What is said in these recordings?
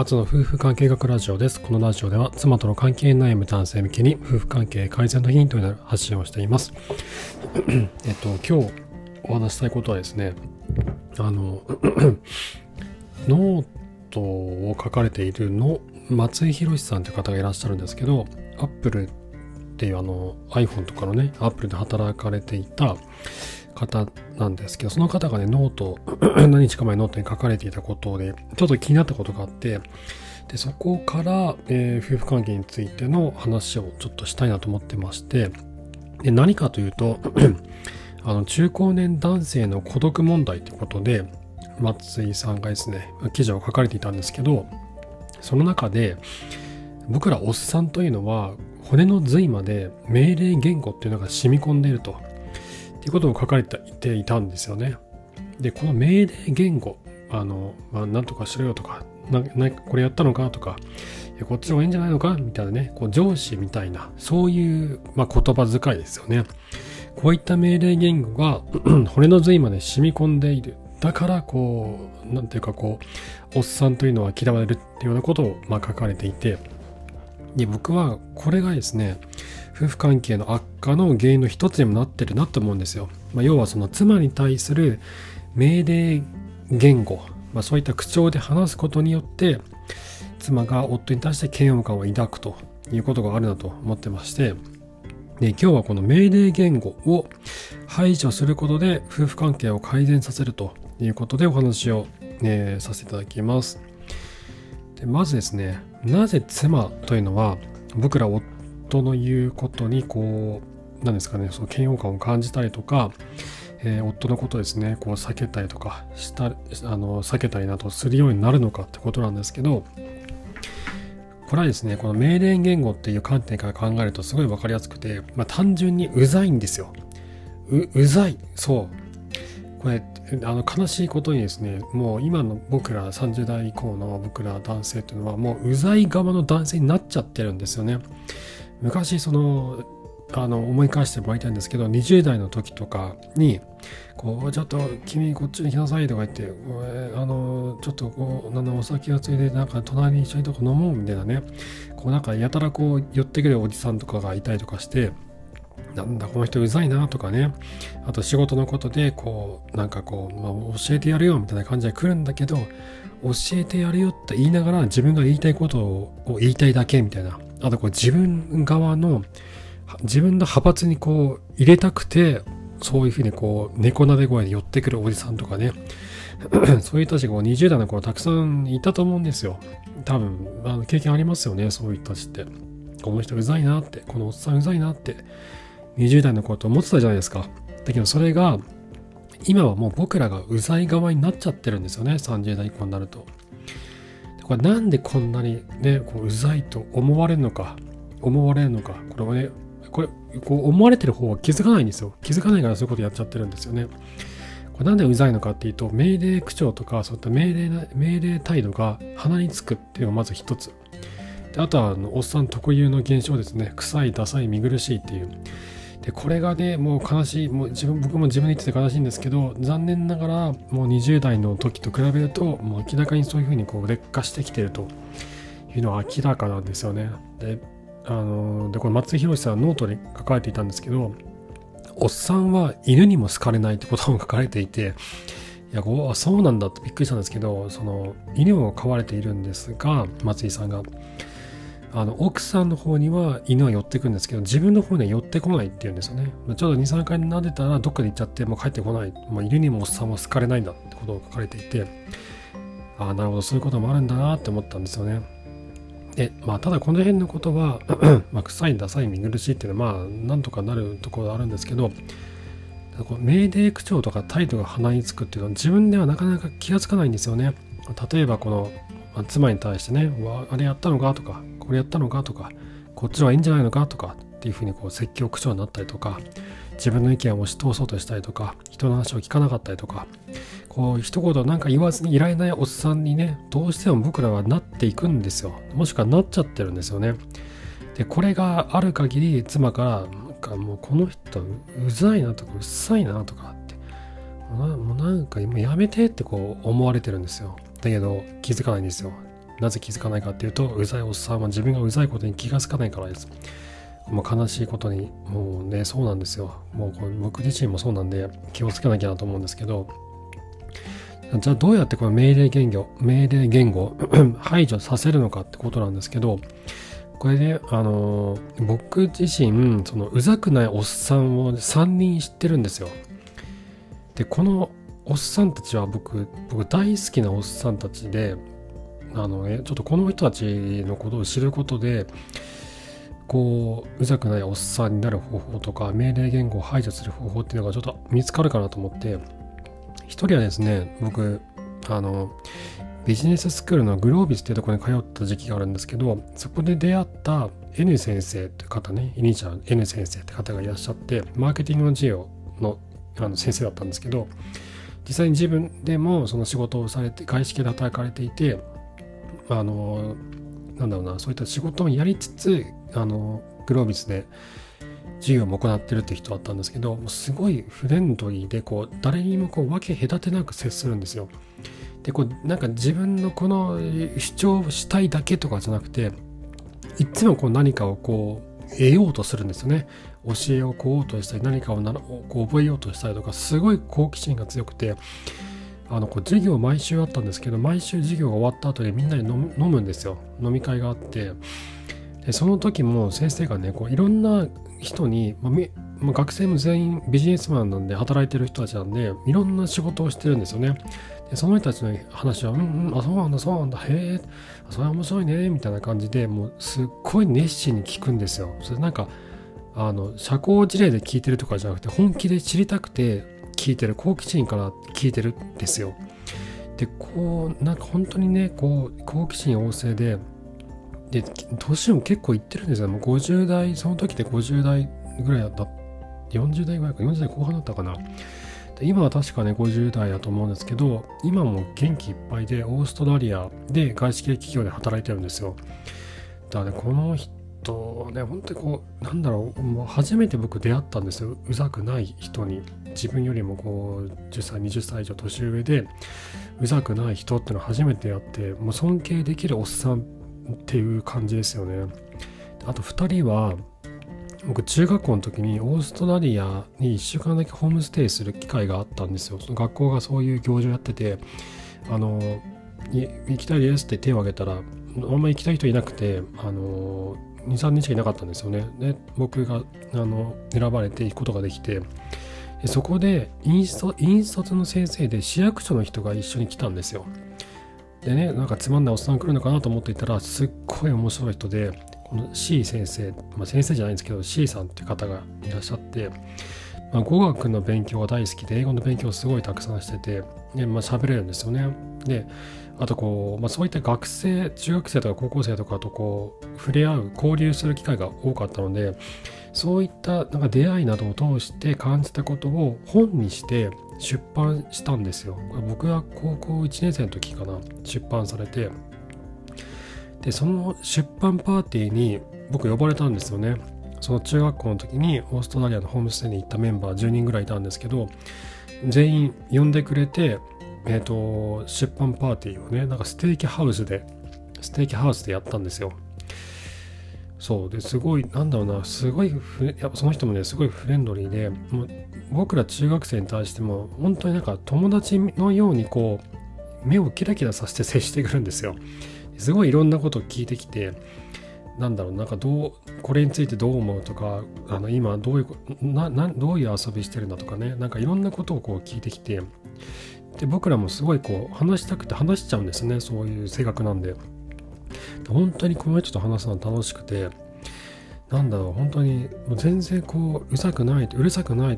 アツの夫婦関係学ラジオです。このラジオでは妻との関係に悩む男性向けに夫婦関係改善のヒントになる発信をしています。今日お話したいことはですね、ノートを書かれているの松井博さんという方がいらっしゃるんですけど、アップルっていうiPhone とかのね、アップルで働かれていた方なんですけど、その方がね、ノート何日か前ノートに書かれていたことでちょっと気になったことがあって、でそこから、夫婦関係についての話をちょっとしたいなと思ってまして、で何かというと中高年男性の孤独問題ということで松井さんがですね、記事を書かれていたんですけど、その中で僕らおっさんというのは骨の髄まで命令言語っていうのが染み込んでいるということを書かれていたんですよね。で、この命令言語、なんとかしろよとか、これやったのかとか、こっちの方がいいんじゃないのかみたいなね、こう上司みたいな、そういう、言葉遣いですよね。こういった命令言語が骨の髄まで染み込んでいる。だから、おっさんというのは嫌われるっていうようなことを、書かれていて、で、僕はこれがですね、夫婦関係の悪化の原因の一つにもなってるなと思うんですよ。要はその妻に対する命令言語、そういった口調で話すことによって妻が夫に対して嫌悪感を抱くということがあるなと思ってまして、で今日はこの命令言語を排除することで夫婦関係を改善させるということでお話を、させていただきます。でまずですね、なぜ妻というのは僕ら夫の言うことに何ですかね、その嫌悪感を感じたりとか、夫のことをですね、避けたりとか避けたりなどするようになるのかってことなんですけど、これはですね、この命令言語っていう観点から考えるとすごい分かりやすくて、単純にうざいんですよ。うざい、そう。これ悲しいことにですね、もう今の僕ら30代以降の僕ら男性というのはもううざい側の男性になっちゃってるんですよね。昔思い返してもらいたいんですけど、20代の時とかにちょっと君こっちに来なさいとか言って、ちょっとお酒がついでなんか隣に一緒にとか飲もうみたいなね、なんかやたら寄ってくるおじさんとかがいたりとかして、なんだこの人うざいなとかね、あと仕事のことで教えてやるよみたいな感じで来るんだけど、教えてやるよって言いながら自分が言いたいことを言いたいだけみたいな、あと自分の派閥に入れたくて、そういうふうに猫なで声で寄ってくるおじさんとかねそういう人たちが20代の頃たくさんいたと思うんですよ。多分経験ありますよね、そういう人たちって。この人うざいなって、このおっさんうざいなって20代の頃と思ってたじゃないですか。だけどそれが今はもう僕らがうざい側になっちゃってるんですよね、30代以降になると。これなんでこんなにね、うざいと思われるのか、これ思われてる方は気づかないんですよ。気づかないからそういうことやっちゃってるんですよね。これなんでうざいのかっていうと、命令口調とかそういった命令態度が鼻につくっていうのがまず一つ。であとはおっさん特有の現象ですね、臭い、ダサい、見苦しいっていう。でこれがね、もう悲しい、僕も自分で言ってて悲しいんですけど、残念ながらもう20代の時と比べるともう明らかにそういうふうに劣化してきてるというのは明らかなんですよね。でこれ松井博さんはノートに書かれていたんですけど、おっさんは犬にも好かれないってことも書かれていて、いやそうなんだってびっくりしたんですけど、その犬を飼われているんですが、松井さんが奥さんの方には犬は寄ってくるんですけど、自分の方には寄ってこないっていうんですよね。ちょっと 2,3 回撫でたらどっかで行っちゃってもう帰ってこない、もう犬にもおっさんは好かれないんだってことを書かれていて、なるほど、そういうこともあるんだなって思ったんですよね。でただこの辺のことは臭い、ダサい、見苦しいっていうのはなんとかなるところがあるんですけど、命令口調とか態度が鼻につくっていうのは自分ではなかなか気がつかないんですよね。例えば妻に対してね、あれやったのかとか、これやったのかとか、こっちはいいんじゃないのかとかっていうふうに説教口調になったりとか、自分の意見を押し通そうとしたりとか、人の話を聞かなかったりとか、一言なんか言わずにいられないおっさんにね、どうしても僕らはなっていくんですよ。もしくはなっちゃってるんですよね。でこれがある限り妻からもうこの人うざいなとかうっさいなとかって、もうなんか今やめてって思われてるんですよ。だけど気づかないんですよ。なぜ気づかないかっていうと、うざいおっさんは自分がうざいことに気がつかないからです。もう悲しいことに、もうね、そうなんですよ。もうこれ僕自身もそうなんで気をつけなきゃなと思うんですけど、じゃあどうやってこの命令言語排除させるのかってことなんですけど、これね、僕自身、そのうざくないおっさんを3人知ってるんですよ。で、このおっさんたちは僕大好きなおっさんたちで、ちょっとこの人たちのことを知ることで、こう、うざくないおっさんになる方法とか、命令言語を排除する方法っていうのがちょっと見つかるかなと思って、一人はですね、僕、ビジネススクールのグロービスっていうところに通った時期があるんですけど、そこで出会った N 先生って方ね、イニシャル N 先生って方がいらっしゃって、マーケティングの授業の先生だったんですけど、実際に自分でもその仕事をされて、外資系で働かれていて、そういった仕事をやりつつ、グロービスで授業も行ってるって人だったんですけど、すごいフレンドリーで、こう、誰にもこう分け隔てなく接するんですよ。で、こう、なんか自分のこの主張したいだけとかじゃなくて、いつもこう何かをこう得ようとするんですよね。教えをこうとしたり、何かをこう覚えようとしたりとか、すごい好奇心が強くて、こう授業毎週あったんですけど、毎週授業が終わった後でみんなで飲むんですよ。飲み会があって、でその時も先生がね、こういろんな人に、学生も全員ビジネスマンなんで、働いてる人たちなんで、いろんな仕事をしてるんですよね。でその人たちの話は、そうなんだ、へえ、それ面白いね、みたいな感じで、もうすっごい熱心に聞くんですよ。それなんか、社交辞令で聞いてるとかじゃなくて、本気で知りたくて聞いてる、好奇心から聞いてるんですよ。で、こう、なんか本当にね、こう、好奇心旺盛で、で、年も結構いってるんですよ。もう50代、その時で50代ぐらいだった。40代ぐらいか、40代後半だったかな。で、今は確かね、50代だと思うんですけど、今も元気いっぱいで、オーストラリアで外資系企業で働いてるんですよ。だからね、この人ね、本当にこう、もう初めて僕出会ったんですよ。うざくない人に。自分よりもこう、10歳、20歳以上年上で、うざくない人っての初めてやって、もう尊敬できるおっさんっていう感じですよね。あと2人は、僕中学校の時にオーストラリアに1週間だけホームステイする機会があったんですよ。その学校がそういう行事をやってて、行きたいですって手を挙げたら、あんまり行きたい人いなくて、2、3人しかいなかったんですよね。で、僕が選ばれて行くことができて、でそこで引率の先生で市役所の人が一緒に来たんですよ。でね、なんかつまんないおっさん来るのかなと思っていたら、すっごい面白い人で、この C 先生、先生じゃないんですけど、C さんって方がいらっしゃって、語学の勉強が大好きで、英語の勉強をすごいたくさんしてて、で、喋れるんですよね。で、あとこう、そういった学生、中学生とか高校生とかとこう、触れ合う、交流する機会が多かったので、そういったなんか出会いなどを通して感じたことを本にして出版したんですよ。僕は高校1年生の時かな、出版されて、でその出版パーティーに僕呼ばれたんですよね。その中学校の時にオーストラリアのホームステイに行ったメンバー10人ぐらいいたんですけど、全員呼んでくれて、出版パーティーをね、なんかステーキハウスでやったんですよ。そうですごい、すごい、やっぱその人もね、すごいフレンドリーで、もう僕ら中学生に対しても本当になんか友達のようにこう目をキラキラさせて接してくるんですよ。すごいいろんなことを聞いてきて、これについてどう思うとか、今どういう遊びしてるんだとかね、なんかいろんなことをこう聞いてきて、で僕らもすごいこう話したくて話しちゃうんですね。そういう性格なんで。本当にこの人と話すの楽しくて、本当にもう全然こう、うるさくない、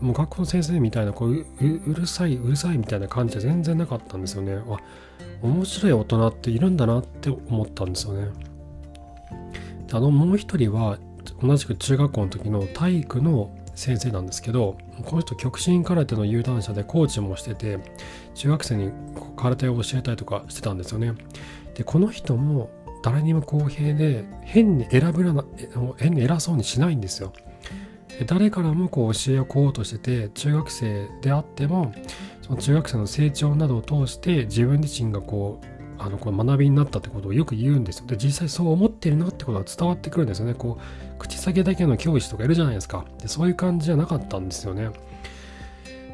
もう学校の先生みたいな、こう、うるさいみたいな感じは全然なかったんですよね。あ、面白い大人っているんだなって思ったんですよね。もう一人は、同じく中学校の時の体育の先生なんですけど、この人極真空手の有段者でコーチもしてて、中学生に空手を教えたりとかしてたんですよね。で、この人も、誰にも公平で変に偉そうにしないんですよ。誰からもこう教えをこうとしてて、中学生であってもその中学生の成長などを通して自分自身がここの学びになったってことをよく言うんですよ。で、実際そう思ってるなってことが伝わってくるんですよね。こう口先だけの教師とかいるじゃないですか。で、そういう感じじゃなかったんですよね。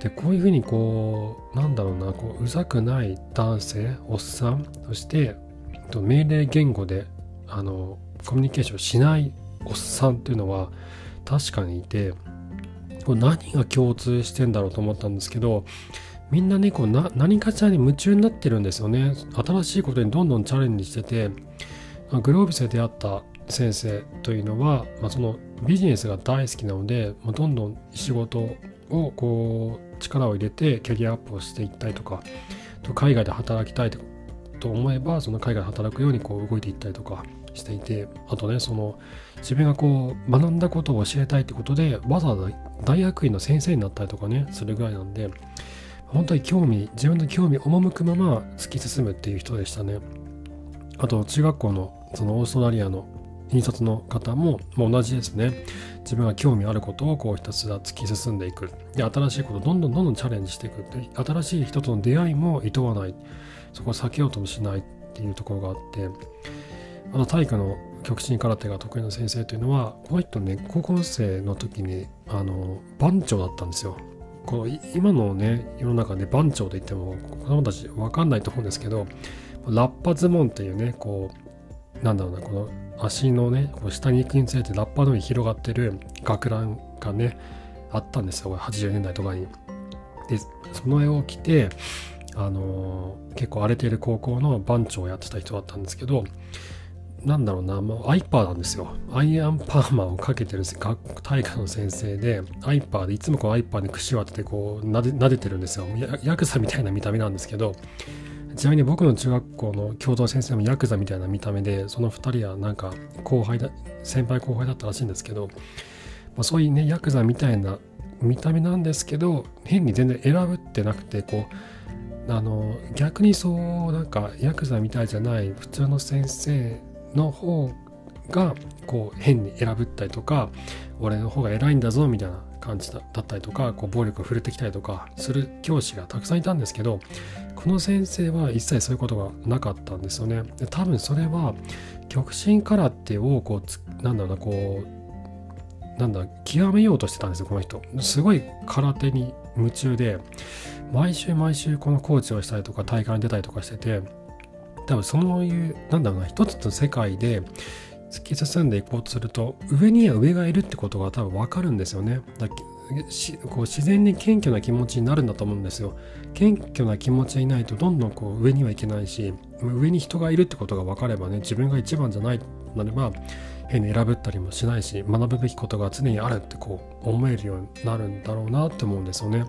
で、こういうふうにこううざくない男性、おっさん、そして命令言語でコミュニケーションしないおっさんっていうのは確かにいて、これ何が共通してんだろうと思ったんですけど、みんなね、何かしらに夢中になってるんですよね。新しいことにどんどんチャレンジしてて、グロービスで出会った先生というのは、そのビジネスが大好きなので、どんどん仕事をこう力を入れてキャリアアップをしていったりとか、海外で働きたいと思えばその海外で働くようにこう動いていったりとかしていて、あとね、その自分がこう学んだことを教えたいということで、わざわざ大学院の先生になったりとかね、するぐらいなんで、本当に自分の興味赴くまま突き進むっていう人でしたね。あと中学校のそのオーストラリアの引率の方も、同じですね。自分が興味あることをこうひたすら突き進んでいく。で、新しいことをどんどんチャレンジしていく。で、新しい人との出会いも厭わない。そこを避けようともしないっていうところがあって、あと体育の極真空手が得意な先生というのは、この人ね、高校生の時に番長だったんですよ。この今のね、世の中で番長といっても子供たち分かんないと思うんですけど、ラッパ相撲っていうね、この足のね、こう下に行くにつれてラッパのように広がってる学ランがね、あったんですよ、80年代とかに。で、その絵を着て、結構荒れている高校の番長をやってた人だったんですけど、アイパーなんですよ。アイアンパーマをかけてる体育の先生で、アイパーでいつもこうアイパーに櫛を当ててこう撫でてるんですよ。ヤクザみたいな見た目なんですけど、ちなみに僕の中学校の教頭先生もヤクザみたいな見た目で、その2人は先輩後輩だったらしいんですけど、そういうね、ヤクザみたいな見た目なんですけど、変に全然選ぶってなくて、逆にヤクザみたいじゃない普通の先生の方がこう変に選ぶったりとか、俺の方が偉いんだぞみたいな感じだったりとか、こう暴力を振るってきたりとかする教師がたくさんいたんですけど、この先生は一切そういうことがなかったんですよね。で、多分それは極真空手を極めようとしてたんですよ。この人すごい空手に夢中で、毎週このコーチをしたりとか大会に出たりとかしてて、多分そういう一つの世界で突き進んでいこうとすると、上には上がいるってことが多分分かるんですよね。自然に謙虚な気持ちになるんだと思うんですよ。謙虚な気持ちにないとどんどんこう上にはいけないし、上に人がいるってことが分かればね、自分が一番じゃないとなれば変に選ぶったりもしないし、学ぶべきことが常にあるってこう思えるようになるんだろうなって思うんですよね。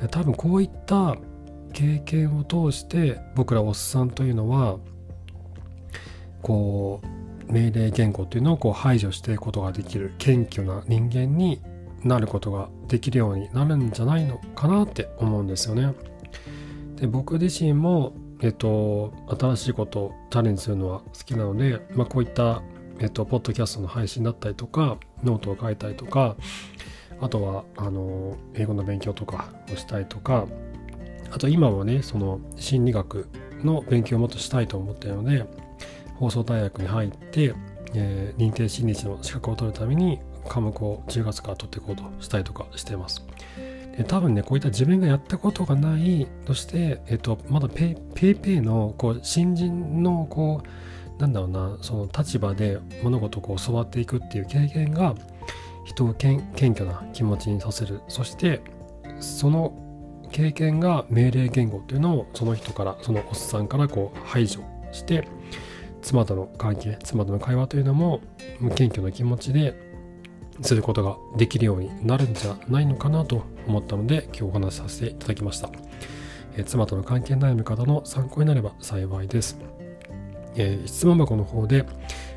で、多分こういった経験を通して、僕らおっさんというのはこう命令言語というのをこう排除していくことができる、謙虚な人間になることができるようになるんじゃないのかなって思うんですよね。で、僕自身も、新しいことをチャレンジするのは好きなので、こういった、ポッドキャストの配信だったりとか、ノートを書いたりとか、あとは英語の勉強とかをしたりとか、あと今はね、その心理学の勉強をもっとしたいと思っているので、放送大学に入って、認定心理師の資格を取るために科目を10月から取っていこうとしたりとかしています。で、多分ね、こういった自分がやったことがない、そして、まだペイのこう新人のその立場で物事をこう教わっていくっていう経験が、人を謙虚な気持ちにさせる。そしてその経験が命令言語っていうのをそのおっさんからこう排除して、妻との会話というのも謙虚な気持ちですることができるようになるんじゃないのかなと思ったので、今日お話しさせていただきました。妻との関係悩む方の参考になれば幸いです。質問箱の方で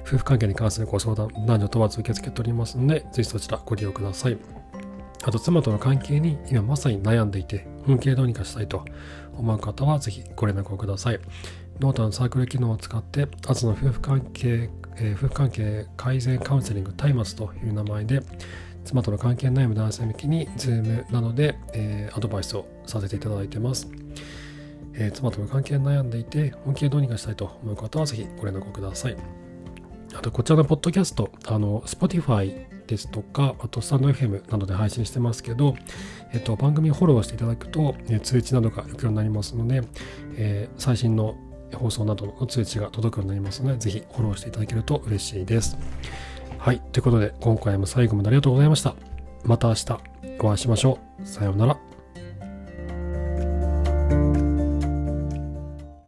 夫婦関係に関するご相談、男女問わず受け付けておりますので、ぜひそちらご利用ください。あと、妻との関係に今まさに悩んでいて、本気でどうにかしたいと思う方はぜひご連絡をください。ノートのサークル機能を使って、アツの夫婦関係改善カウンセリングタイマスという名前で、妻との関係悩む男性向きにZoomなどでアドバイスをさせていただいています。妻と無関係に悩んでいて本気でどうにかしたいと思う方はぜひご連絡ください。あとこちらのポッドキャスト、Spotifyですとか、あとスタンド FM などで配信してますけど、番組をフォローしていただくと、通知などが行くようになりますので、最新の放送などの通知が届くようになりますので、ぜひフォローしていただけると嬉しいです。はい、ということで今回も最後までありがとうございました。また明日お会いしましょう。さようなら。